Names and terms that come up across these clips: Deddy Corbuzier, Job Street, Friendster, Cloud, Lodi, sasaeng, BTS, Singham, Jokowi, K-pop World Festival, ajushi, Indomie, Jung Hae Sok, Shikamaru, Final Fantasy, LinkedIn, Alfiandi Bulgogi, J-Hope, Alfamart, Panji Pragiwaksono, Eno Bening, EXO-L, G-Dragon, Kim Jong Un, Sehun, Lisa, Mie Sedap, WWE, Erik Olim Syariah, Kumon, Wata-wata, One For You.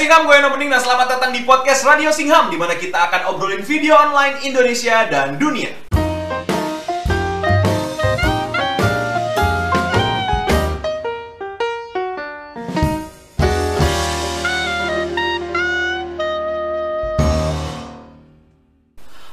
Singham, gue Eno Bening, dan selamat datang di podcast Radio Singham, di mana kita akan obrolin video online Indonesia dan dunia.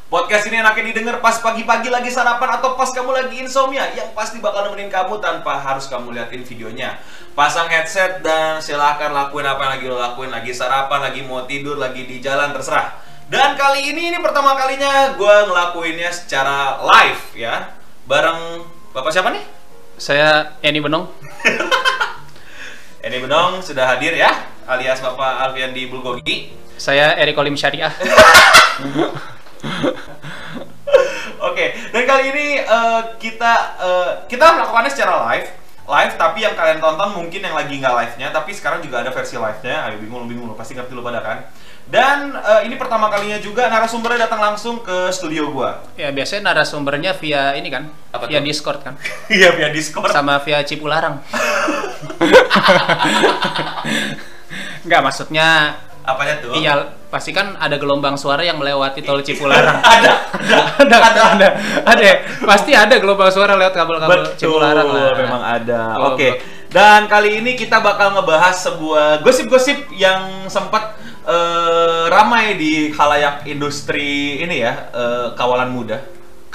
Podcast ini enaknya didengar pas pagi-pagi lagi sarapan atau pas kamu lagi insomnia, yang pasti bakal nemenin kamu tanpa harus kamu liatin videonya. Pasang headset dan silahkan lakuin apa yang lagi lo lakuin, lagi sarapan, lagi mau tidur, lagi di jalan, terserah. Dan kali ini pertama kalinya gue ngelakuinnya secara live ya, bareng bapak siapa nih? Saya Eno Bening. Eno Bening sudah hadir ya, alias bapak Alfiandi Bulgogi. Saya Erik Olim Syariah. Oke, dan kali ini kita melakukannya secara live, tapi yang kalian tonton mungkin yang lagi nggak live-nya, tapi sekarang juga ada versi live-nya. Ayo bingung pasti ngerti lo pada kan. Dan ini pertama kalinya juga narasumbernya datang langsung ke studio gua. Ya biasanya narasumbernya via ini kan, via Discord kan? Iya via Discord. Sama via Cipularang. Nggak, maksudnya apanya tuh? Iya, pasti kan ada gelombang suara yang melewati tol Cipularang. Ada ya? Pasti ada gelombang suara lewat kabel-kabel Cipularang lah. Memang ada. Oke. Dan kali ini kita bakal ngebahas sebuah gosip-gosip yang sempat ramai di khalayak industri ini ya, kawalan muda.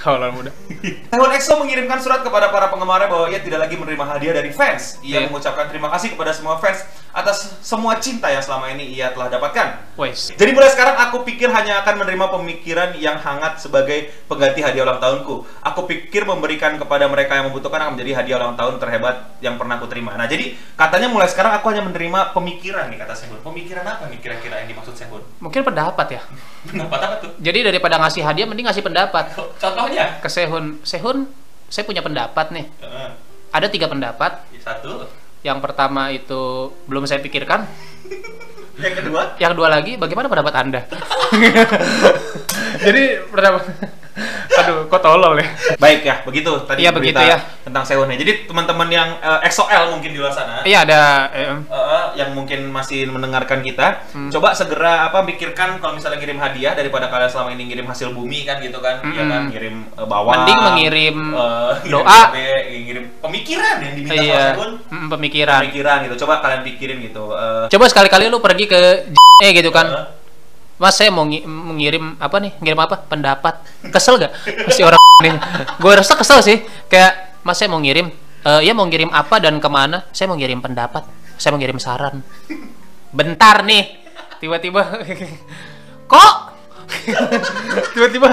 Sehun EXO mengirimkan surat kepada para penggemarnya bahwa ia tidak lagi menerima hadiah dari fans. Ia mengucapkan terima kasih kepada semua fans atas semua cinta yang selama ini ia telah dapatkan. Jadi mulai sekarang aku pikir hanya akan menerima pemikiran yang hangat sebagai pengganti hadiah ulang tahunku. Aku pikir memberikan kepada mereka yang membutuhkan akan menjadi hadiah ulang tahun terhebat yang pernah aku terima. Nah jadi katanya mulai sekarang aku hanya menerima pemikiran nih, kata Sehun. Pemikiran apa nih kira-kira yang dimaksud Sehun? Mungkin pendapat ya. Pendapat apa tuh? Jadi daripada ngasih hadiah mending ngasih pendapat. Contohnya ke Sehun, saya punya pendapat nih. Ada 3 pendapat. Satu, yang pertama itu belum saya pikirkan. yang kedua lagi, bagaimana pendapat Anda? Jadi pertama, aduh, kok tolol ya. Baik ya, begitu tadi ya, berita begitu, ya, tentang Sehun ya. Jadi teman-teman yang EXO-L mungkin di luar sana. Iya ada. Yang mungkin masih mendengarkan kita, coba segera pikirkan kalau misalnya ngirim hadiah daripada kalian selama ini ngirim hasil bumi kan gitu kan, ya kan ngirim bawang. Mending mengirim doa, ngirim pemikiran yang diminta sama Sehun. Pemikiran gitu. Coba kalian pikirin gitu. Coba sekali-kali lu pergi ke gitu kan. Mas saya mau mengirim apa nih? Ngirim apa? Pendapat. Kesel gak? Si orang ini. Gue rasa kesel sih. Kayak mas saya mau ngirim. Ya mau ngirim apa dan kemana? Saya mau ngirim pendapat. Saya mau ngirim saran. Bentar nih. Tiba-tiba. Kok? Tiba-tiba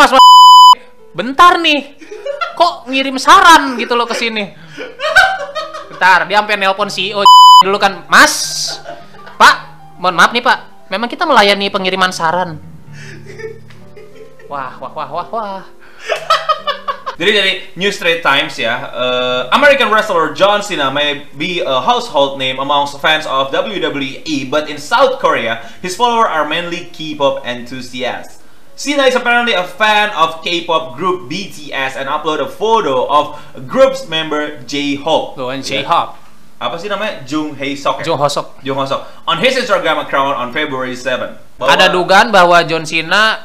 mas. Bentar nih. Kok ngirim saran gitu loh kesini. Bentar. Dia sampai nelpon CEO dulu kan. Mas. Pak. Mohon maaf nih Pak, memang kita melayani pengiriman saran. Wah. Jadi dari New Straits Times ya, American wrestler John Cena may be a household name amongst fans of WWE, but in South Korea, his followers are mainly K-pop enthusiasts. Cena is apparently a fan of K-pop group BTS and uploaded a photo of group's member J-Hope. Apa sih namanya? Jung Hae Sok. Jung Hae Sok. On his Instagram account on February 7. Ada dugaan bahwa John Cena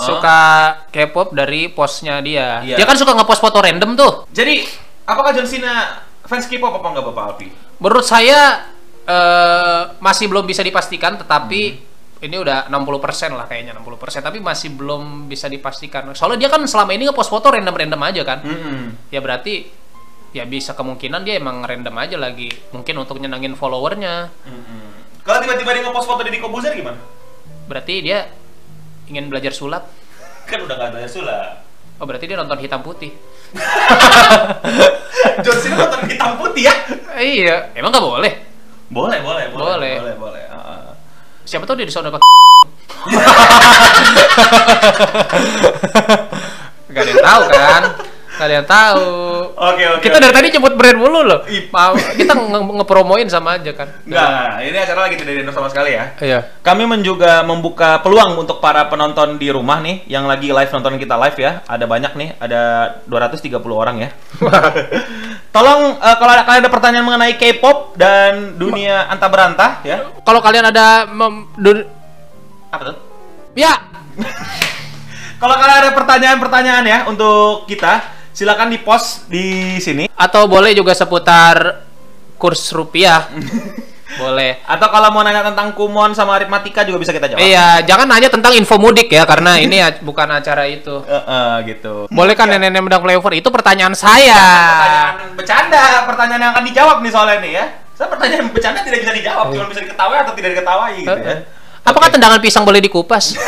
suka K-pop dari postnya dia. Dia kan suka ngepost foto random tuh. Jadi, apakah John Cena fans K-pop apa enggak Bapak Alfi? Menurut saya masih belum bisa dipastikan, tetapi ini udah 60% lah kayaknya, 60%, tapi masih belum bisa dipastikan. Soalnya dia kan selama ini ngepost foto random-random aja kan. Ya berarti ya bisa kemungkinan dia emang random aja lagi, mungkin untuk nyenangin followernya. Kalau tiba-tiba dia ngepost foto Deddy Corbuzier gimana? Berarti dia ingin belajar sulap. Kan udah gak belajar sulap. Oh berarti dia nonton hitam putih. John Cena nonton hitam putih ya? Iya, emang gak boleh? Boleh. Siapa tau dia disana pakai. Gak ada yang tahu kan? Kalian tahu. Oke. Kita dari tadi nyebut brand mulu loh. Kita ngepromoin sama aja kan. Enggak, ini acara lagi tidak di-endorse sama sekali ya. Iya. Kami juga membuka peluang untuk para penonton di rumah nih yang lagi live nonton kita live ya. Ada banyak nih, ada 230 orang ya. Tolong kalau kalian ada pertanyaan mengenai K-pop dan dunia anta berantah ya. Kalau kalian ada apa tuh? Ya. Kalau kalian ada pertanyaan-pertanyaan ya untuk kita, silakan di-post di sini atau boleh juga seputar kurs rupiah. Boleh. Atau kalau mau nanya tentang kumon sama aritmatika juga bisa kita jawab. Iya, jangan nanya tentang info mudik ya, karena ini bukan acara itu. Gitu. Boleh kan nenek-nenek medang flavor itu pertanyaan saya. Pertanyaan bercanda, pertanyaan yang akan dijawab nih soalnya nih ya. Soalnya pertanyaan bercanda tidak bisa dijawab, cuma bisa diketahui atau tidak diketahui gitu ya. Apakah tendangan pisang boleh dikupas?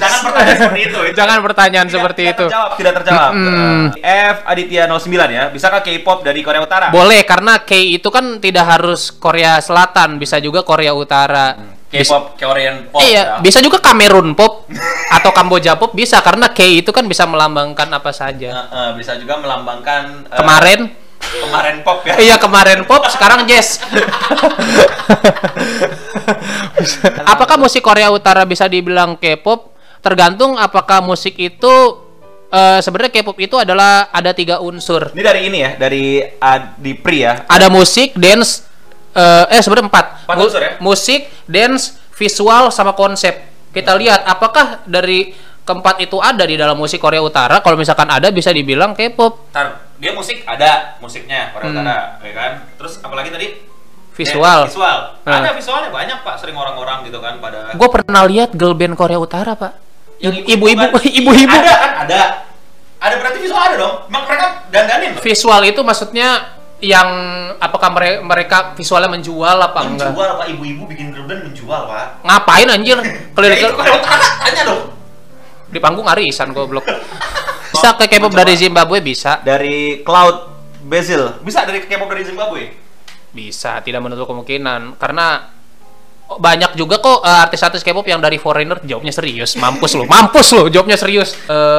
Jangan pertanyaan seperti itu. Jangan pertanyaan seperti itu. Tidak terjawab. F Aditya 09 ya. Bisakah K-pop dari Korea Utara? Boleh, karena K itu kan tidak harus Korea Selatan, bisa juga Korea Utara. K-pop, Korean pop. Iya, bisa juga Kamerun pop atau Kamboja pop bisa, karena K itu kan bisa melambangkan apa saja. Bisa juga melambangkan kemarin pop ya. Iya, kemarin pop, sekarang jazz. Apakah musik Korea Utara bisa dibilang K-pop? Tergantung apakah musik itu sebenarnya K-pop itu adalah ada 3 unsur. Ini dari ini ya, dari Adipri ya. Ada musik, dance, sebenarnya 4 unsur ya. Musik, dance, visual sama konsep. Kita lihat apakah dari keempat itu ada di dalam musik Korea Utara. Kalau misalkan ada, bisa dibilang K-pop. Dia musik ada musiknya Korea Utara, ya kan? Terus apalagi tadi? Visual. Visual. Ada visualnya banyak Pak, sering orang-orang gitu kan pada. Gue pernah lihat girl band Korea Utara Pak. Yang ibu-ibu. Ada kan? Ada berarti visual ada dong. Emang mereka dandanin. Visual itu maksudnya yang apakah mereka visualnya menjual apa enggak? Menjual Pak, ibu-ibu bikin girl band menjual Pak. Ngapain anjir? Keliling ya, Korea Utara tanya dong. Di panggung arisan goblok. Bisa ke K-pop dari Zimbabwe bisa. Dari Cloud Basil. Bisa dari K-pop dari Zimbabwe. Bisa, tidak menutup kemungkinan karena banyak juga kok artis-artis K-pop yang dari foreigner jawabnya serius. Mampus lu jawabnya serius.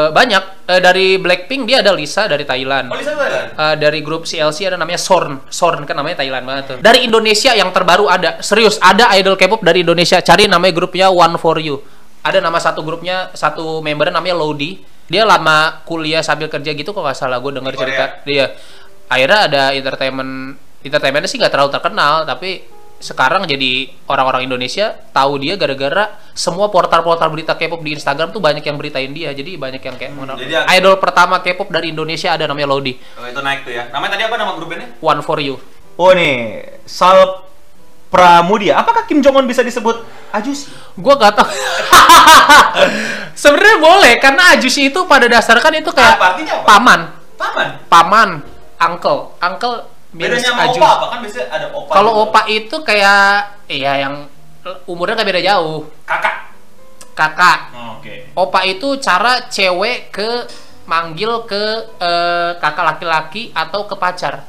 Banyak dari Blackpink dia ada Lisa dari Thailand. Oh, Lisa Thailand. Dari grup CLC ada namanya Sorn kan namanya Thailand banget tuh. Dari Indonesia yang terbaru ada serius ada idol K-pop dari Indonesia. Cari namanya grupnya One For You. Ada nama satu grupnya, satu membernya namanya Lodi. Dia lama kuliah sambil kerja gitu kok nggak salah gue dengar cerita dia. Akhirnya ada entertainmentnya sih nggak terlalu terkenal, tapi sekarang jadi orang-orang Indonesia tahu dia gara-gara semua portal-portal berita K-pop di Instagram tuh banyak yang beritain dia, jadi banyak yang kayak idol pertama K-pop dari Indonesia ada namanya Lodi. Oh, itu naik tuh ya. Namanya tadi apa nama grupnya? One For You. Oh nih, Sal Pramudia. Apakah Kim Jong Un bisa disebut Ajus? Gua gak tahu. Sebenarnya boleh karena Ajus itu pada dasarnya itu kayak paman, uncle. Bedanya sama opa apa? Kan biasanya ada opa. Kalau opa itu kayak yang umurnya kan beda jauh. Kakak. Oh, okay. Opa itu cara cewek manggil ke kakak laki-laki atau ke pacar.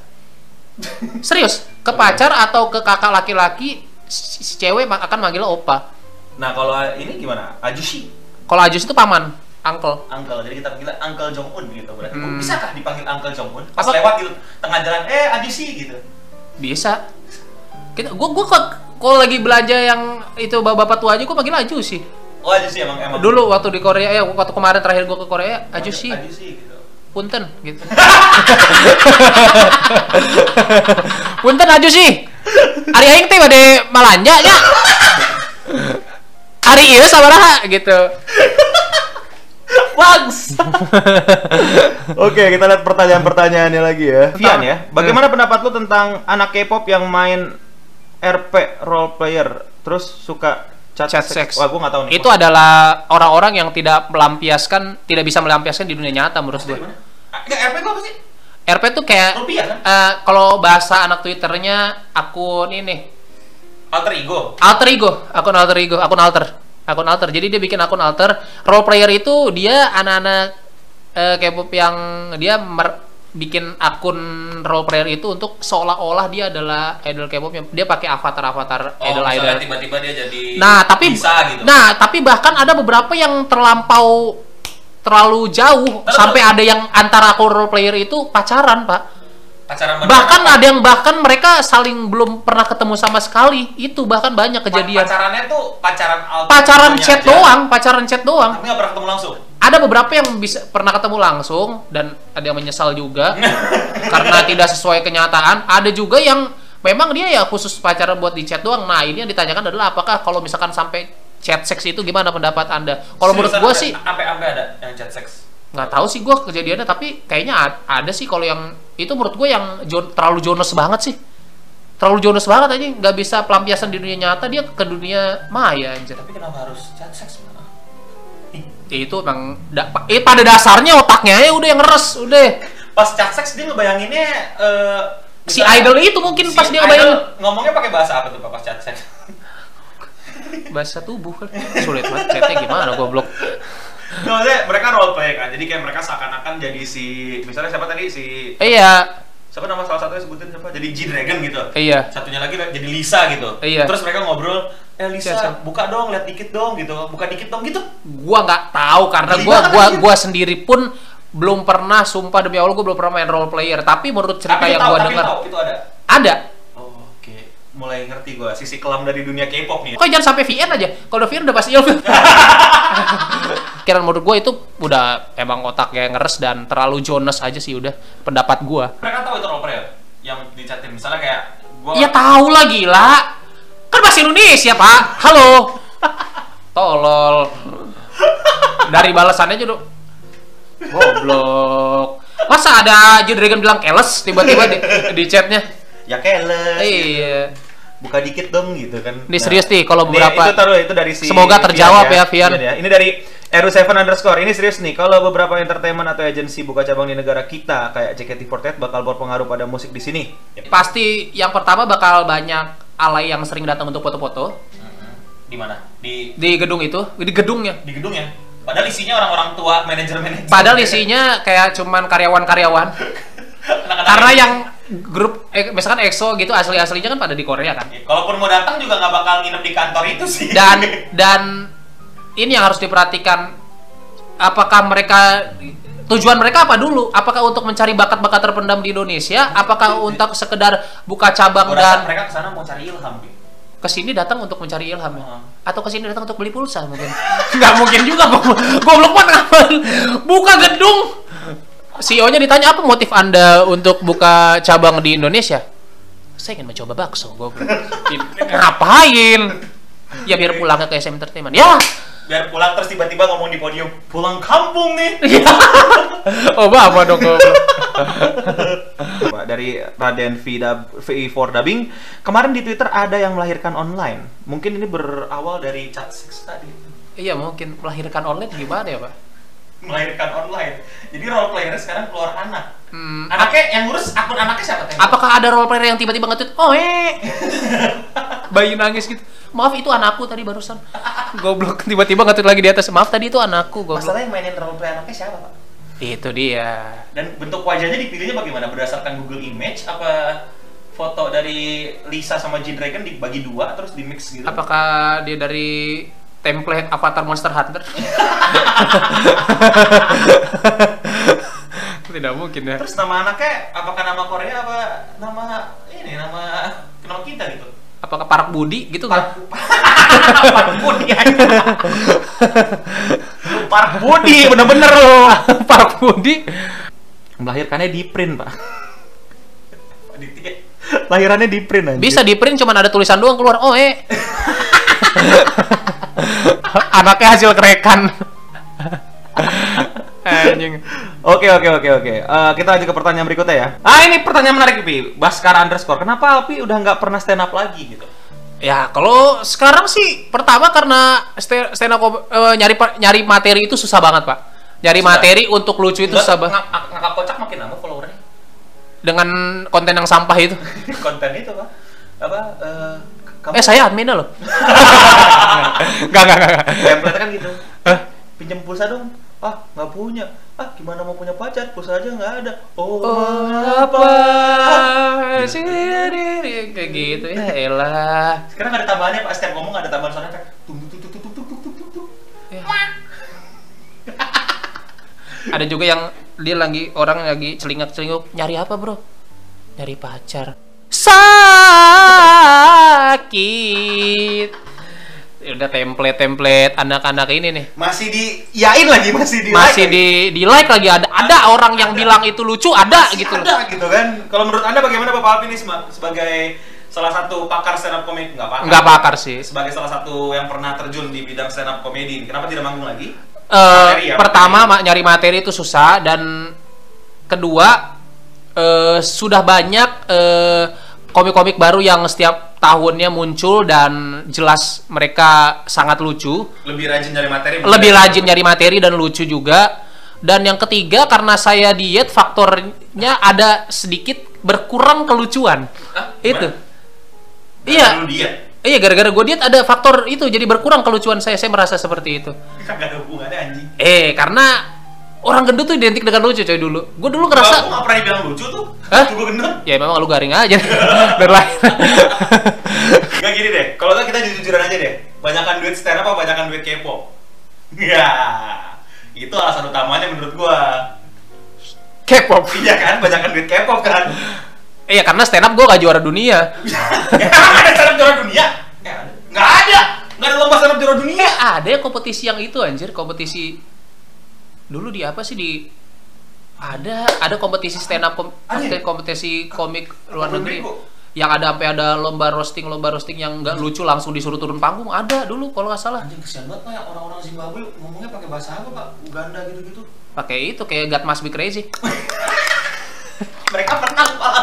Serius, ke pacar atau ke kakak laki-laki si cewek akan manggil opa. Nah, kalau ini gimana? Ajushi. Kalau ajushi itu paman. Uncle, jadi kita panggil Uncle Jong Un gitu berarti. Bisakah dipanggil Uncle Jong Un? Pas lewat gitu, tengah jalan, Ajusi gitu. Bisa. Gue kalau lagi belanja yang itu bapak tua aja, gue panggil Ajusi. Oh Ajusi emang. Dulu waktu di Korea, waktu kemarin terakhir gue ke Korea, Ajusi. Ajusi gitu. Punten gitu. Punten Ajusi. Ari aing teh bade malanja nya. Ari ieu sabaraha gitu. Bagus. Oke, kita lihat pertanyaan-pertanyaannya lagi ya. Vian ya, bagaimana pendapat lu tentang anak K-pop yang main RP role player terus suka chat seks? Wah, gua nggak tahu nih. Itu adalah orang-orang yang tidak bisa melampiaskan di dunia nyata menurut gue. RP gua apa sih? RP tuh kayak rupiah kan? Kalau bahasa anak Twitternya akun ini. Akun alter. Jadi dia bikin akun alter. Role player itu dia anak-anak K-pop yang dia bikin akun role player itu untuk seolah-olah dia adalah idol K-pop. Dia pakai avatar-avatar idol. Tiba-tiba dia jadi bisa gitu. Nah, tapi bahkan ada beberapa yang terlalu jauh sampai ada yang antara akun role player itu pacaran, Pak. Bahkan mereka saling belum pernah ketemu sama sekali. Itu bahkan banyak kejadian. Pacarannya tuh pacaran chat doang. Tapi nggak pernah ketemu langsung. Ada beberapa yang bisa pernah ketemu langsung dan ada yang menyesal juga karena tidak sesuai kenyataan. Ada juga yang memang dia ya khusus pacaran buat di chat doang. Nah, ini yang ditanyakan adalah apakah kalau misalkan sampai chat seks itu gimana pendapat Anda? Kalau menurut gua sih sampai ada yang chat seks. Nggak tahu sih gua kejadiannya, tapi kayaknya ada sih. Kalau yang itu menurut gua yang terlalu Jonas banget sih. Terlalu Jonas banget aja, nggak bisa pelampiasan di dunia nyata, dia ke dunia maya anjir. Tapi kenapa harus chat seks? Itu emang pada dasarnya otaknya ya udah yang ngeres, udah. Pas chat seks dia ngebayanginnya si idol itu mungkin si pas dia ngebayangin. Ngomongnya pakai bahasa apa tuh pas chat seks? Bahasa tubuh kan. Sulit banget chatnya gimana goblok. Nah, maksudnya mereka role play kan. Jadi kayak mereka seakan-akan jadi si misalnya siapa tadi si iya. Siapa nama salah satunya sebutin siapa? Jadi G-Dragon gitu. Iya. Satunya lagi jadi Lisa gitu. Iya. Terus mereka ngobrol, Lisa, buka dong, lihat dikit dong gitu. Buka dikit dong gitu. Gua nggak tahu karena gua sendiri pun belum pernah, sumpah demi Allah, gua belum pernah main role player. Tapi menurut cerita yang gua dengar itu ada. Ada. Oh, oke. Mulai ngerti gua sisi kelam dari dunia K-pop nih. Kok jangan sampai VN aja. Kalau udah VN udah pasti ilfil. Kira menurut gue itu udah emang otaknya ngeres dan terlalu Jonas aja sih udah pendapat gue. Mereka tahu itu roleplay yang dicatin misalnya kayak gue. Ya tahu lah gila. Kan bahasa Indonesia pak. Halo. Tolol. Dari balasannya aja dong. Goblok. Masa ada J-Dragon bilang keles tiba-tiba di chatnya. Ya keles. Iya. Gitu. Buka dikit dong gitu kan. Ini serius nih kalau beberapa. Itu taruh itu dari si. Semoga terjawab ya Fian. Ini dari Eru7_. Ini serius nih, kalau beberapa entertainment atau agensi buka cabang di negara kita kayak JKT48 bakal berpengaruh pada musik di sini. Pasti yang pertama bakal banyak alay yang sering datang untuk foto-foto. Di mana? Di gedung itu, di gedungnya. Di gedungnya. Padahal isinya orang-orang tua, manajer-manajer. Padahal isinya kayak cuman karyawan-karyawan. Karena yang grup misalkan EXO gitu asli-aslinya kan pada di Korea kan. Kalaupun mau datang juga nggak bakal nginep di kantor itu sih. Dan ini yang harus diperhatikan, apakah mereka tujuan mereka apa dulu? Apakah untuk mencari bakat-bakat terpendam di Indonesia? Apakah untuk sekedar buka cabang dan mereka kesana mau cari ilham? Kesini datang untuk mencari ilham ya? Atau kesini datang untuk beli pulsa mungkin? Nggak mungkin juga, goblok banget. Buka gedung. CEO-nya ditanya apa motif Anda untuk buka cabang di Indonesia? Saya ingin mencoba bakso, goblok. Ngapain? Ya biar pulangnya ke SM Entertainment. Ya. Biar pulang terus tiba-tiba ngomong di podium pulang kampung nih. Oh bapak dong. Dari Raden V4 Dubbing, kemarin di Twitter ada yang melahirkan online. Mungkin ini berawal dari chat seks tadi. Iya mungkin melahirkan online gimana ya pak? Melahirkan online. Jadi role player sekarang keluar anak. Anaknya yang ngurus akun anaknya siapa? Apakah ada role player yang tiba-tiba nge-tweet bayi nangis gitu? Maaf itu anakku tadi barusan. Goblok, tiba-tiba ngetweet lagi di atas. Maaf tadi itu anakku, goblok. Masalahnya yang mainin role play anaknya siapa, Pak? Itu dia. Dan bentuk wajahnya dipilihnya bagaimana? Berdasarkan Google Image apa foto dari Lisa sama G-Dragon dibagi dua terus di mix gitu? Apakah dia dari template avatar Monster Hunter? Tidak mungkin ya. Terus nama anaknya apakah nama Korea apa nama kita gitu? Apakah Parak Budi gitu kan? Parak Budi aja. Parak Budi bener-bener loh. Parak Budi melahirkannya di print pak. Lahirannya di print aja. Bisa di print cuman ada tulisan doang keluar Anaknya hasil kerekan. Oke. Kita lanjut ke pertanyaan berikutnya ya. Ini pertanyaan menarik Pi. Baskara_. Kenapa Alpi udah nggak pernah stand up lagi gitu? Ya kalau sekarang sih pertama karena stand up nyari materi itu susah banget pak. Nyari materi untuk lucu itu susah banget. Ngangkat kocak makin nambah followernya. Dengan konten yang sampah itu. Konten itu pak. Saya adminnya loh. Enggak. Template kan gitu. Pinjam pulsa dong. Nggak punya. Gimana mau punya pacar? Pulsa aja nggak ada. Kayak gitu ya, elah. Sekarang ada tambahannya pak, setiap ngomong ada tambahan sound effect. Tung. Ada juga yang dia orang lagi celingak-celinguk. Nyari apa bro? Nyari pacar. Sakit. Udah kita template-template anak-anak ini nih. Masih diiyain lagi, masih di like lagi. Ada orang yang bilang itu lucu, ada gitu kan. Kalau menurut Anda bagaimana Bapak Alvin sebagai salah satu pakar stand up comedy? Enggak pakar sih. Sebagai salah satu yang pernah terjun di bidang stand up comedy, kenapa tidak manggung lagi? Pertama, nyari materi itu susah, dan kedua sudah banyak komik-komik baru yang setiap tahunnya muncul dan jelas mereka sangat lucu. Lebih rajin nyari materi. Dan lucu juga. Dan yang ketiga, karena saya diet, faktornya ada sedikit berkurang kelucuan. Hah? Itu. Iya. Iya, gara-gara gue diet ada faktor itu, jadi berkurang kelucuan saya merasa seperti itu. Kagak ada hubungannya, anjing. Karena orang gendut tuh identik dengan lucu, coy, dulu. Gue dulu ngerasa. Aku nggak pernah bilang lucu tuh. Hah? Gue gendut. Ya memang lu garing aja. Berlain. Gak gini deh. Kalau kita jujur-jujuran aja deh. Banyakan duit stand up apa banyakan duit K-pop? Ya, itu alasan utamanya menurut gue. K-pop. Iya kan, banyakan duit K-pop kan. Iya, karena stand up gue gak juara dunia. Emang ada stand up juara dunia? Gak ada! Gak ada lomba stand up juara dunia? Ada ya kompetisi yang itu, anjir. Kompetisi... Dulu di apa sih? Di... Ada kompetisi stand up, kompetisi komik luar negeri. Yang ada sampai ada lomba roasting yang gak lucu langsung disuruh turun panggung. Ada dulu, kalau gak salah. Anjir, kesian banget lah ya orang-orang Zimbabwe ngomongnya pakai bahasa apa, Pak? Uganda gitu-gitu. Pakai itu, kayak God Must Be Crazy. Mereka pernah kepala.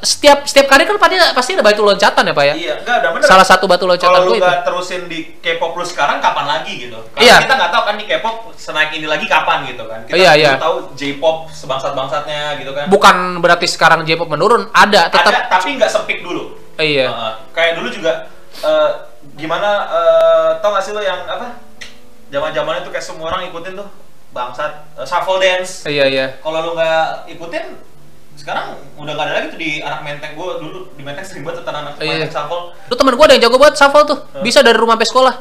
Setiap kali kan pasti ada batu loncatan ya, Pak ya? Iya, enggak ada bener. Salah satu batu loncatan gue itu. Kalau enggak terusin di K-pop plus sekarang kapan lagi gitu. Karena iya, kita nggak tahu kan di K-pop senaik ini lagi kapan gitu kan. Kita iya, belum tahu J-pop sebangsat-bangsatnya gitu kan. Bukan berarti sekarang J-pop menurun, ada tetap. Ada, tapi nggak sepik dulu. Iya. Kayak dulu juga gimana tau nggak sih lo yang apa? Zaman-zamannya tuh kayak semua orang ikutin tuh bangsat shuffle dance. Iya. Kalau lo nggak ikutin, sekarang udah gak ada lagi tuh di anak menteng. Gue dulu di menteng sering banget tentang anak menteng shuffle. Lu temen gue ada yang jago buat shuffle tuh, bisa dari rumah sampai sekolah.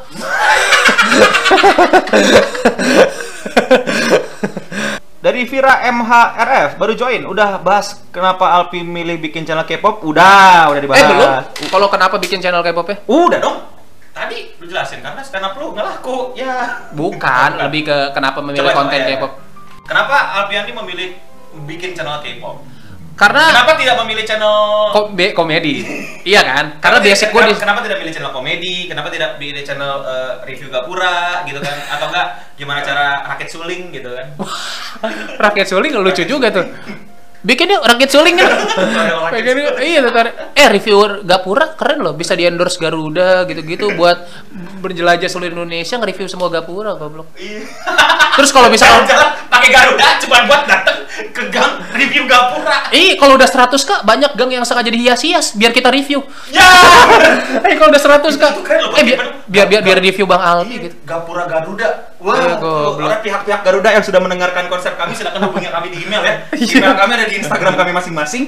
Dari Vira MHRF baru join, udah bahas kenapa Alpi milih bikin channel K-pop? Udah dibahas. Belum? Kalau kenapa bikin channel K-pop ya? Udah dong. Tadi lu jelasin karena stand up lu gak laku ya. Bukan, lebih ke kenapa memilih konten K-pop. Kenapa Alpiandi memilih bikin channel K-pop? Karena kenapa tidak memilih channel komedi? Iya kan? Karena basic gue di... Kenapa tidak milih channel komedi? Kenapa tidak pilih channel review Gapura gitu kan? Atau enggak gimana cara rakyat suling gitu kan? Rakyat suling lucu juga tuh. Bikinnya rakyat suling kan? Iya, review Gapura keren loh, bisa di endorse Garuda gitu-gitu buat berjelajah seluruh Indonesia nge-review semua Gapura, goblok. Terus kalau bisa pakai Garuda cuma buat datang ke gang review Gapura. Ih, kalau udah 100K banyak gang yang sengaja dihias-hias biar kita review. Ya. Kalau udah 100K biar review Bang Almi gitu. Gapura Garuda. Wah, buat pihak-pihak Garuda yang sudah mendengarkan konsep kami silakan hubungi kami di email ya. Email kami ada di Instagram kami masing-masing.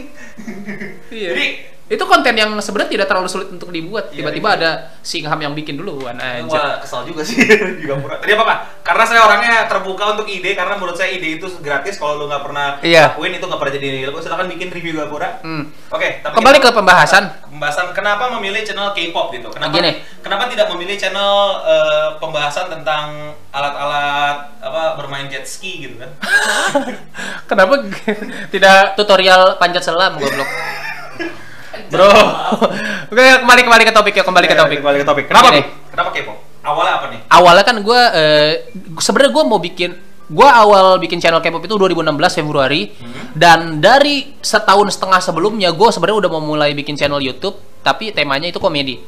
Jadi itu konten yang sebenarnya tidak terlalu sulit untuk dibuat. Tiba-tiba ada Singham yang bikin duluan aja. Wah, kesal juga sih di Gapura. Tadi apa? Karena saya orangnya terbuka untuk ide, karena menurut saya ide itu gratis. Kalau lu nggak pernah lakuin itu nggak pernah jadi ide. Silahkan bikin review Gapura. Oke, kembali ke pembahasan. Pembahasan kenapa memilih channel K-pop gitu? Kenapa tidak memilih channel pembahasan tentang alat-alat apa bermain jet ski gitu kan? Kenapa tidak tutorial panjat selam, goblok? Bro, kembali ke topik. Kenapa K-pop? Awalnya apa nih? Awalnya kan gue, sebenarnya gue mau bikin, gue awal bikin channel K-pop itu 2016 Februari, dan dari setahun setengah sebelumnya gue sebenarnya udah mau mulai bikin channel YouTube, tapi temanya itu komedi.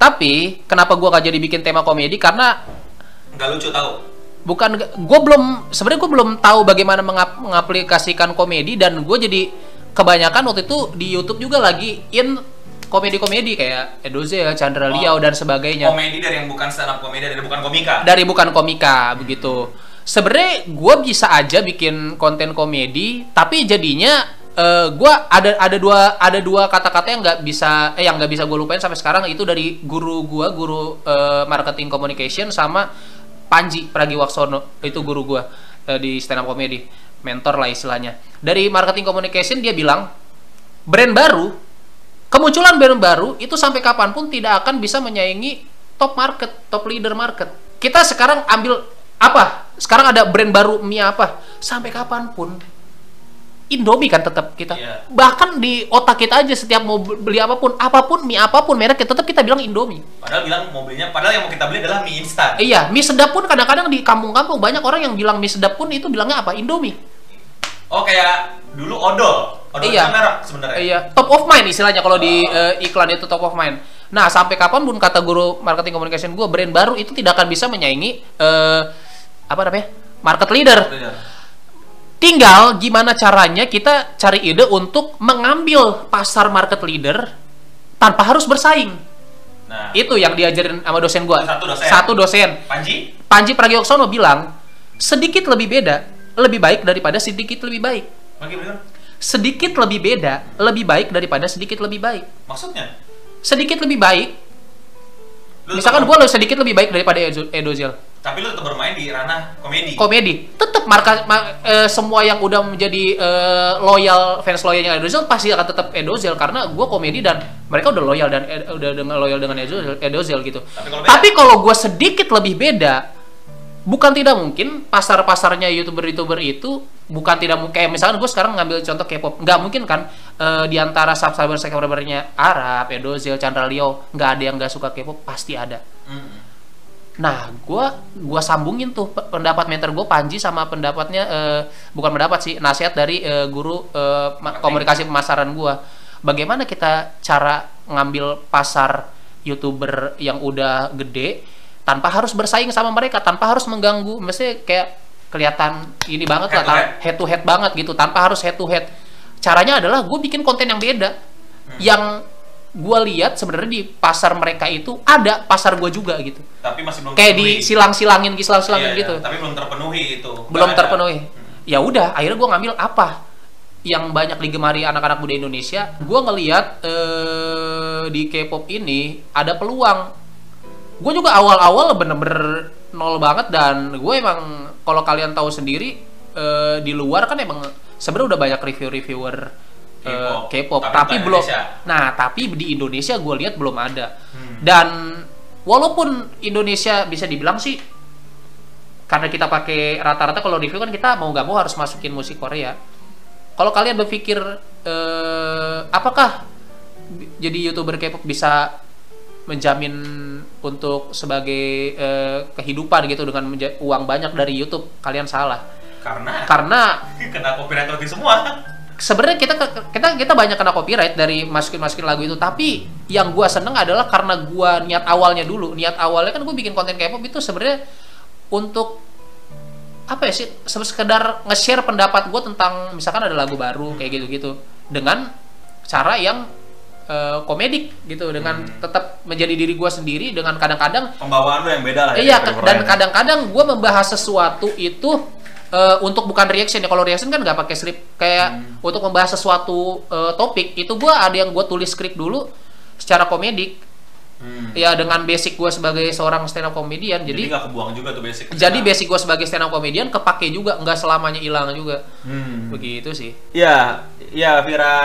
Tapi kenapa gue gak jadi bikin tema komedi? Karena nggak lucu tau. Bukan, gue belum tahu bagaimana mengaplikasikan komedi, dan gue jadi kebanyakan waktu itu di YouTube juga lagi in komedi-komedi kayak Edoze Chandra Liao dan sebagainya. Komedi dari yang bukan stand up komedi, dari bukan komika. Dari bukan komika begitu. Sebenarnya gue bisa aja bikin konten komedi, tapi jadinya gue ada dua kata-kata yang nggak bisa gue lupain sampai sekarang, itu dari guru gue, guru marketing communication, sama Panji Pragiwaksono, itu guru gue di stand up komedi. Mentor lah istilahnya. Dari marketing communication dia bilang, kemunculan brand baru itu sampai kapanpun tidak akan bisa menyaingi top market, top leader market. Kita sekarang ambil apa? Sekarang ada brand baru mie apa? Sampai kapanpun Indomie kan tetap kita. Yeah. Bahkan di otak kita aja setiap mau beli apapun mie apapun mereknya tetap kita bilang Indomie. Padahal bilang mau belinya, padahal yang mau kita beli adalah mie instan. Iya, mie sedap pun kadang-kadang di kampung-kampung banyak orang yang bilang mie sedap pun itu bilangnya apa? Indomie. Oh, kayak dulu odol. Odol iya, merah sebenarnya. Iya, top of mind istilahnya kalau di iklan itu top of mind. Nah, sampai kapanpun kata guru marketing communication gue, brand baru itu tidak akan bisa menyaingi apa namanya? Market leader. Tinggal gimana caranya kita cari ide untuk mengambil pasar market leader tanpa harus bersaing. Nah, itu yang diajarin sama dosen gua. Satu dosen. Panji Pragiwaksono bilang, sedikit lebih beda lebih baik daripada sedikit lebih baik. Bagaimana? Sedikit lebih beda lebih baik daripada sedikit lebih baik. Maksudnya? Sedikit lebih baik. Lu misalkan gua sedikit lebih baik daripada Edoze. Tapi lu tetap bermain di ranah komedi. Tetap semua yang udah menjadi loyal fans loyalnya Edoze pasti akan tetap Edoze karena gue komedi dan mereka udah loyal dan loyal dengan Edoze gitu. Tapi kalau gue sedikit lebih beda, bukan tidak mungkin pasarnya youtuber itu bukan tidak mungkin. Kayak misalkan gue sekarang ngambil contoh K-pop, nggak mungkin kan diantara subscribernya Arab, Edoze, Chandra Liao, nggak ada yang nggak suka K-pop, pasti ada. Nah, gua sambungin tuh pendapat mentor gue Panji sama pendapatnya bukan pendapat sih, nasihat dari guru komunikasi pemasaran gua. Bagaimana kita cara ngambil pasar youtuber yang udah gede tanpa harus bersaing sama mereka, tanpa harus mengganggu, mesti kayak kelihatan ini banget lah, head to head banget gitu, tanpa harus head to head. Caranya adalah gue bikin konten yang beda, yang gue lihat sebenarnya di pasar mereka itu ada pasar gue juga gitu. Tapi masih belum kayak terpenuhi. disilang-silangin iya, gitu. Iya, tapi belum terpenuhi itu. Belum terpenuhi. Ya udah, akhirnya gue ngambil apa yang banyak digemari anak-anak muda Indonesia. Gue ngelihat di K-pop ini ada peluang. Gue juga awal-awal bener-bener nol banget dan gue emang kalau kalian tahu sendiri di luar kan emang sebenarnya udah banyak reviewer K-pop, tapi belum. Nah, tapi di Indonesia gue lihat belum ada. Dan walaupun Indonesia bisa dibilang sih, karena kita pakai rata-rata kalau review kan kita mau nggak mau harus masukin musik Korea. Kalau kalian berpikir, apakah jadi youtuber K-pop bisa menjamin untuk sebagai kehidupan gitu dengan uang banyak dari YouTube? Kalian salah. Karena kena copyright semua. Sebenarnya kita banyak kena copyright dari masukin lagu itu, tapi yang gua seneng adalah karena gua niat awalnya kan gua bikin konten K-pop itu sebenarnya untuk apa ya sih, sekedar nge-share pendapat gua tentang misalkan ada lagu baru kayak gitu-gitu dengan cara yang komedik gitu, dengan tetap menjadi diri gua sendiri dengan kadang-kadang pembawaan lu yang beda lah. Iya, dan kadang-kadang gua membahas sesuatu itu untuk bukan reaction ya, kalau reaction kan nggak pakai script. Kayak untuk membahas sesuatu topik itu ada yang gue tulis script dulu secara komedik ya, dengan basic gue sebagai seorang stand up comedian. Jadi nggak kebuang juga tuh basic. Jadi basic gue sebagai stand up comedian kepake juga, nggak selamanya hilang juga. Begitu sih. Ya Vira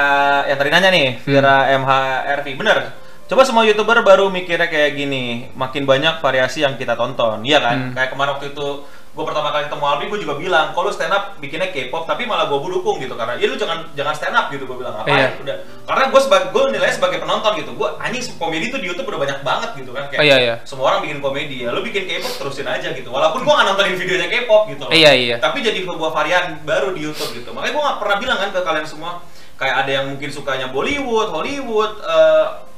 yang tadi nanya nih, Vira MHRV, bener. Coba semua youtuber baru mikirnya kayak gini, makin banyak variasi yang kita tonton, iya kan? Kayak kemarin waktu itu gue pertama kali ketemu Albi, gue juga bilang, kalau stand up bikinnya K-pop, tapi malah gue dukung gitu, karena ya lu jangan stand up gitu, gue bilang apa? Udah, karena gue nilainya sebagai penonton gitu, gue anjing komedi tuh di YouTube udah banyak banget gitu kan, kayak semua orang bikin komedi, ya lu bikin K-pop terusin aja gitu, walaupun gue nggak nontonin videonya K-pop gitu, tapi jadi sebuah varian baru di YouTube gitu, makanya gue nggak pernah bilang kan ke kalian semua, kayak ada yang mungkin sukanya Bollywood, Hollywood,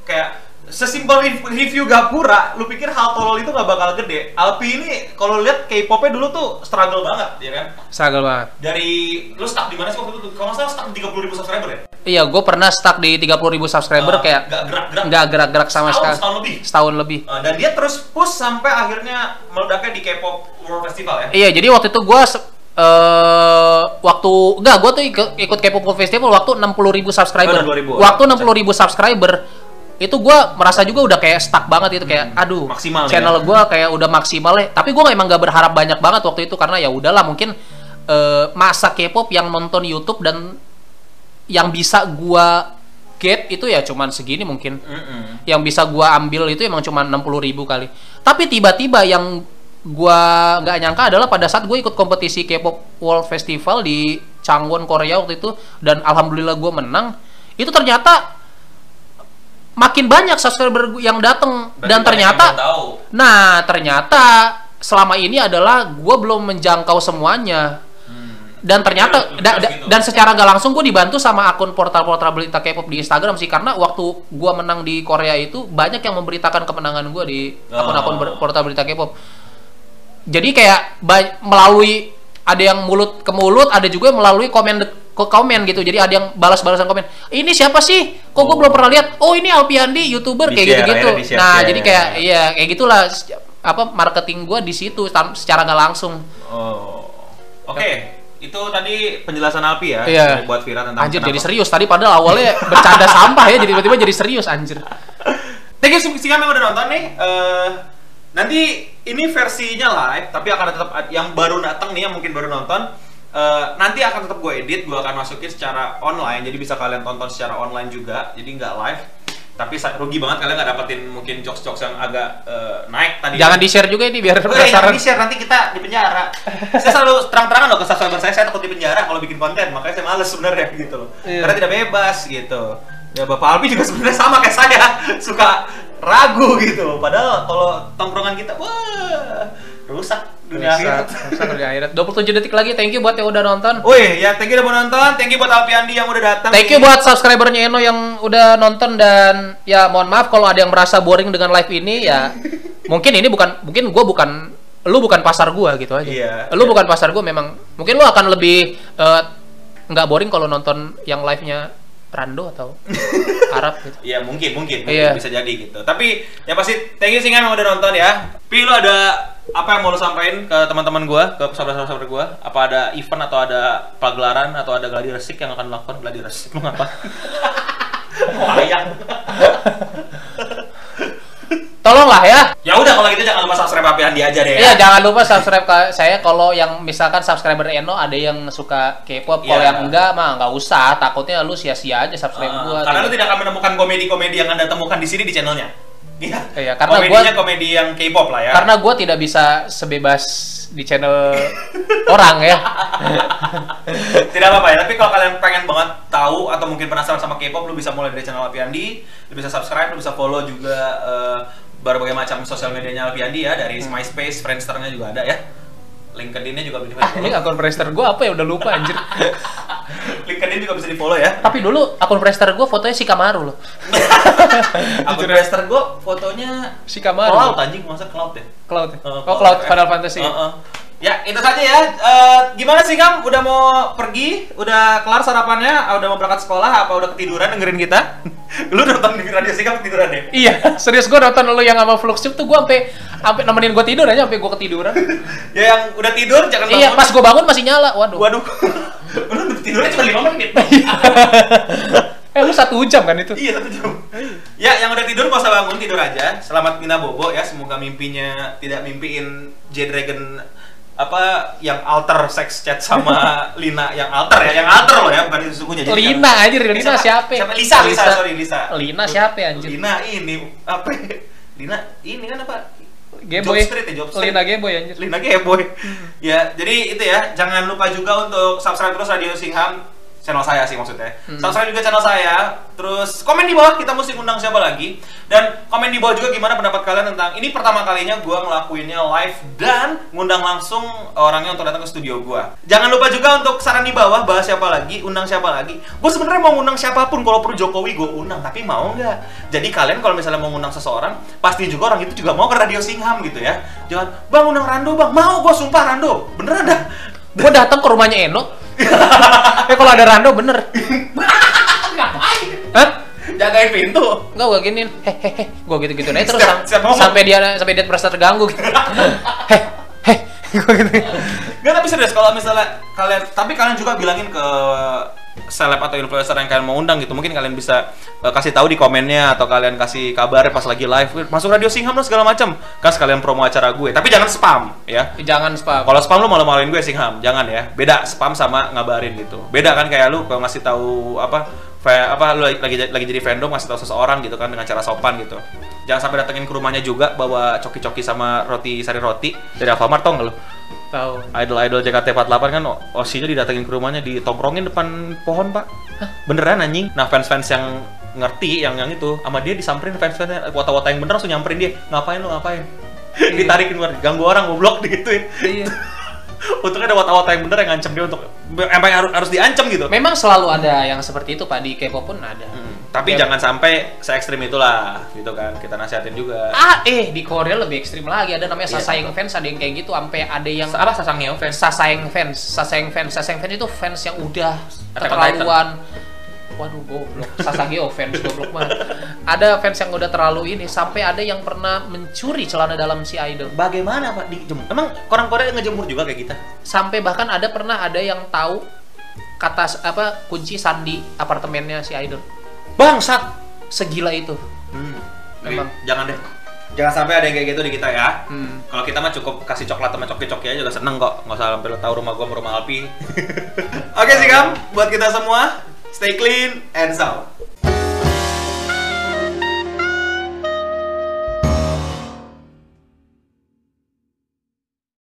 kayak sesimpel review Gapura, lu pikir hal tolol itu gak bakal gede. Alpi ini kalau lihat K-popnya dulu tuh struggle banget, ya kan? Struggle banget. Dari lu stuck di mana sih waktu itu? Kalau nggak salah stuck di 30.000 subscriber ya? Iya, gue pernah stuck di 30.000 subscriber, kayak nggak gerak-gerak sama sekali. Setahun lebih. Dan dia terus push sampai akhirnya meledaknya di K-pop World Festival ya? Iya, jadi waktu itu gue gue tuh ikut K-pop World Festival waktu 60.000 subscriber. Waktu 60.000 subscriber. Itu gue merasa juga udah kayak stuck banget itu, kayak aduh maksimal channel gue kayak udah maksimalnya, tapi gue emang gak berharap banyak banget waktu itu karena ya udahlah, mungkin masa K-pop yang nonton YouTube dan yang bisa gue gap itu ya cuman segini mungkin. Yang bisa gua ambil itu emang cuman 60.000 kali. Tapi tiba-tiba yang gua nggak nyangka adalah pada saat gue ikut kompetisi K-pop World Festival di Changwon, Korea waktu itu, dan alhamdulillah gue menang. Itu ternyata makin banyak subscriber yang datang, dan ternyata, nah ternyata selama ini adalah gue belum menjangkau semuanya. Dan ternyata dan secara gak langsung gue dibantu sama akun portal-portal berita K-pop di Instagram sih, karena waktu gue menang di Korea itu banyak yang memberitakan kemenangan gue di akun-akun portal berita K-pop. Jadi kayak melalui, ada yang mulut ke mulut, ada juga melalui komen ke komen gitu. Jadi ada yang balas-balasan komen. Ini siapa sih? Kok gue belum pernah lihat. Oh, ini Alfiandi YouTuber kayak gitu-gitu. Nah, jadi kayak ya kayak gitulah apa marketing gue di situ secara gak langsung. Oh. Oke. Okay. Itu tadi penjelasan Alfi ya, buat Vira tentang anjir kenapa. Jadi serius tadi, padahal awalnya bercanda sampah ya, jadi tiba-tiba jadi serius anjir. Thank you Singham yang udah nonton nih. Nanti ini versinya live, tapi akan tetap yang baru datang nih, yang mungkin baru nonton, nanti akan tetap gue edit, gue akan masukin secara online, jadi bisa kalian tonton secara online juga, jadi nggak live. Tapi rugi banget kalian nggak dapetin mungkin jokes-jokes yang agak naik tadi. Jangan di-share juga ini biar penasaran. Jangan di-share, nanti kita di penjara. Saya selalu terang-terangan loh ke subscriber saya takut di penjara kalau bikin konten, makanya saya males sebenarnya gitu loh. Karena tidak bebas gitu. Ya Bapak Alfi juga sebenarnya sama kayak saya, suka ragu gitu. Padahal kalau tongkrongan kita, wah rusak dunia akhirat. Rusak dunia akhirat. 27 detik lagi. Thank you buat yang udah nonton. Wih, ya thank you udah mau nonton. Thank you buat Alfiandi yang udah datang. Thank you buat subscribernya Eno yang udah nonton, dan ya mohon maaf kalau ada yang merasa boring dengan live ini ya. Mungkin ini bukan, mungkin gua bukan, lu bukan pasar gua gitu aja. Iya. Lu bukan pasar gua memang. Mungkin lu akan lebih nggak boring kalau nonton yang live-nya Rando atau Arab gitu. Iya mungkin bisa jadi gitu. Tapi yang pasti thank you Singham yang udah nonton ya. Pi, lu ada apa yang mau lu sampaikan ke teman-teman gua, ke sahabat-sahabat gua? Apa ada event atau ada pagelaran atau ada gladi resik yang akan melakukan? Gladi resik lu ngapa? Wayang. Tolonglah ya. Ya udah kalau gitu jangan lupa subscribe Alfiandi aja deh. Iya, jangan lupa subscribe saya. Kalau yang misalkan subscriber Eno ada yang suka K-pop, kalau yang enggak mah enggak usah, takutnya lu sia-sia aja subscribe gua. Karena lu tidak akan menemukan komedi-komedi yang Anda temukan di sini di channelnya. Iya. Iya, karena komedi yang K-pop lah ya. Karena gua tidak bisa sebebas di channel orang ya. Tidak apa-apa ya, tapi kalau kalian pengen banget tahu atau mungkin penasaran sama K-pop, lu bisa mulai dari channel Alfiandi, lu bisa subscribe, lu bisa follow juga berbagai macam sosial medianya Alfiandi ya, dari MySpace, Friendster-nya juga ada ya, LinkedIn-nya juga bisa di follow. Ini akun Friendster gue apa ya, udah lupa anjir. LinkedIn juga bisa di follow ya. Tapi dulu akun Friendster gue fotonya Shikamaru loh. Akun Friendster gue fotonya Shikamaru. Cloud anjing, masa Cloud ya? Cloud ya? Oh Cloud, Final Fantasy. Ya itu saja ya. Gimana sih Kam? Udah mau pergi? Udah kelar sarapannya? Udah mau berangkat sekolah? Apa udah ketiduran dengerin kita? Lu nonton di radio Singham ketiduran deh? Iya, serius gue nonton lu yang sama Fluxship tuh gue sampai nemenin gue tidur aja, sampai gue ketiduran. Ya yang udah tidur jangan bangun. Iya, pas gue bangun masih nyala. Waduh. Waduh. Lu tidurnya cuma 5 menit. Lu 1 jam kan itu? Iya, 1 jam. Ya, yang udah tidur, gak usah bangun, tidur aja. Selamat Mina Bobo ya, semoga mimpinya tidak mimpiin J-Dragon apa yang alter sex chat sama Lina, yang alter ya, yang alter loh ya, bukan sesungguhnya. Lina anjir, Lina siapa? Siapa Lisa, sorry Lisa. Lina siapa anjir? Lina ini apa? Lina ini kan apa? Job Street ya, Job Street. Lina Geboy anjir. Lina Geboy. Ya, jadi itu ya, jangan lupa juga untuk subscribe terus Radio Singham, channel saya sih maksudnya. Subscribe juga channel saya, terus komen di bawah kita mesti undang siapa lagi, dan komen di bawah juga gimana pendapat kalian tentang ini. Pertama kalinya gue ngelakuinnya live dan ngundang langsung orangnya untuk datang ke studio gue. Jangan lupa juga untuk saran di bawah, bahas siapa lagi, undang siapa lagi. Gue sebenarnya mau ngundang siapapun, kalau perlu Jokowi gue undang, tapi mau nggak. Jadi kalian kalau misalnya mau ngundang seseorang, pasti juga orang itu juga mau ke Radio Singham gitu ya. Jangan bang undang Rando bang, mau gue sumpah Rando beneran dah, gue datang ke rumahnya Eno. Kalau ada Rando bener. Hah? Jagain pintu. Enggak, gua giniin. Hehehe. Gua gitu-gitu aja terus sampai dia merasa terganggu. Hehehe. Gua gitu. Enggak, tapi serius kalau misalnya kalian juga bilangin ke seleb atau influencer yang kalian mau undang gitu, mungkin kalian bisa kasih tahu di komennya, atau kalian kasih kabar pas lagi live, masuk Radio Singham dan segala macam, kan sekalian promo acara gue. Tapi jangan spam ya, jangan spam. Kalau spam lu malu-maluin gue Singham, jangan ya. Beda spam sama ngabarin gitu, beda kan. Kayak lu kalau ngasih tahu apa lagi jadi fandom ngasih tahu seseorang gitu kan dengan cara sopan gitu. Jangan sampai datengin ke rumahnya juga bawa coki-coki sama roti sari roti dari Alfamart, tau nggak lo? Tahu. Idol-idol JKT48 kan osinya didatengin ke rumahnya, ditongkrongin depan pohon, Pak. Hah? Beneran anjing. Nah, fans-fans yang ngerti yang itu sama dia disamperin, fans-fansnya Wata-wata yang bener langsung nyamperin dia. Ngapain lo, ngapain? Ditarikin luar, ganggu orang goblok digituin. Iya. Untungnya ada Wata-wata yang bener yang ngancem dia untuk emang harus diancem gitu. Memang selalu ada yang seperti itu, Pak, di K-pop pun ada. Tapi jangan sampai se-ekstrim itulah gitu kan. Kita nasihatin juga. Di Korea lebih ekstrim lagi, ada namanya sasaeng fans, ada yang kayak gitu, sampai ada yang apa sasaeng fans itu fans yang udah keterlaluan. Waduh, goblok. Sasahyo fans goblok banget. Ada fans yang udah terlalu ini, sampai ada yang pernah mencuri celana dalam si idol. Bagaimana, Pak? Emang orang Korea ngejemur juga kayak kita? Sampai bahkan pernah ada yang tahu kata kunci sandi apartemennya si idol. Bangsat, segila itu. Memang jangan deh. Jangan sampai ada yang kayak gitu di kita ya. Kalau kita mah cukup kasih coklat sama coki-coki aja udah seneng kok. Nggak usah sampai lo tahu rumah gua sama rumah Alpi. Oke, Singham, buat kita semua, stay clean and sound.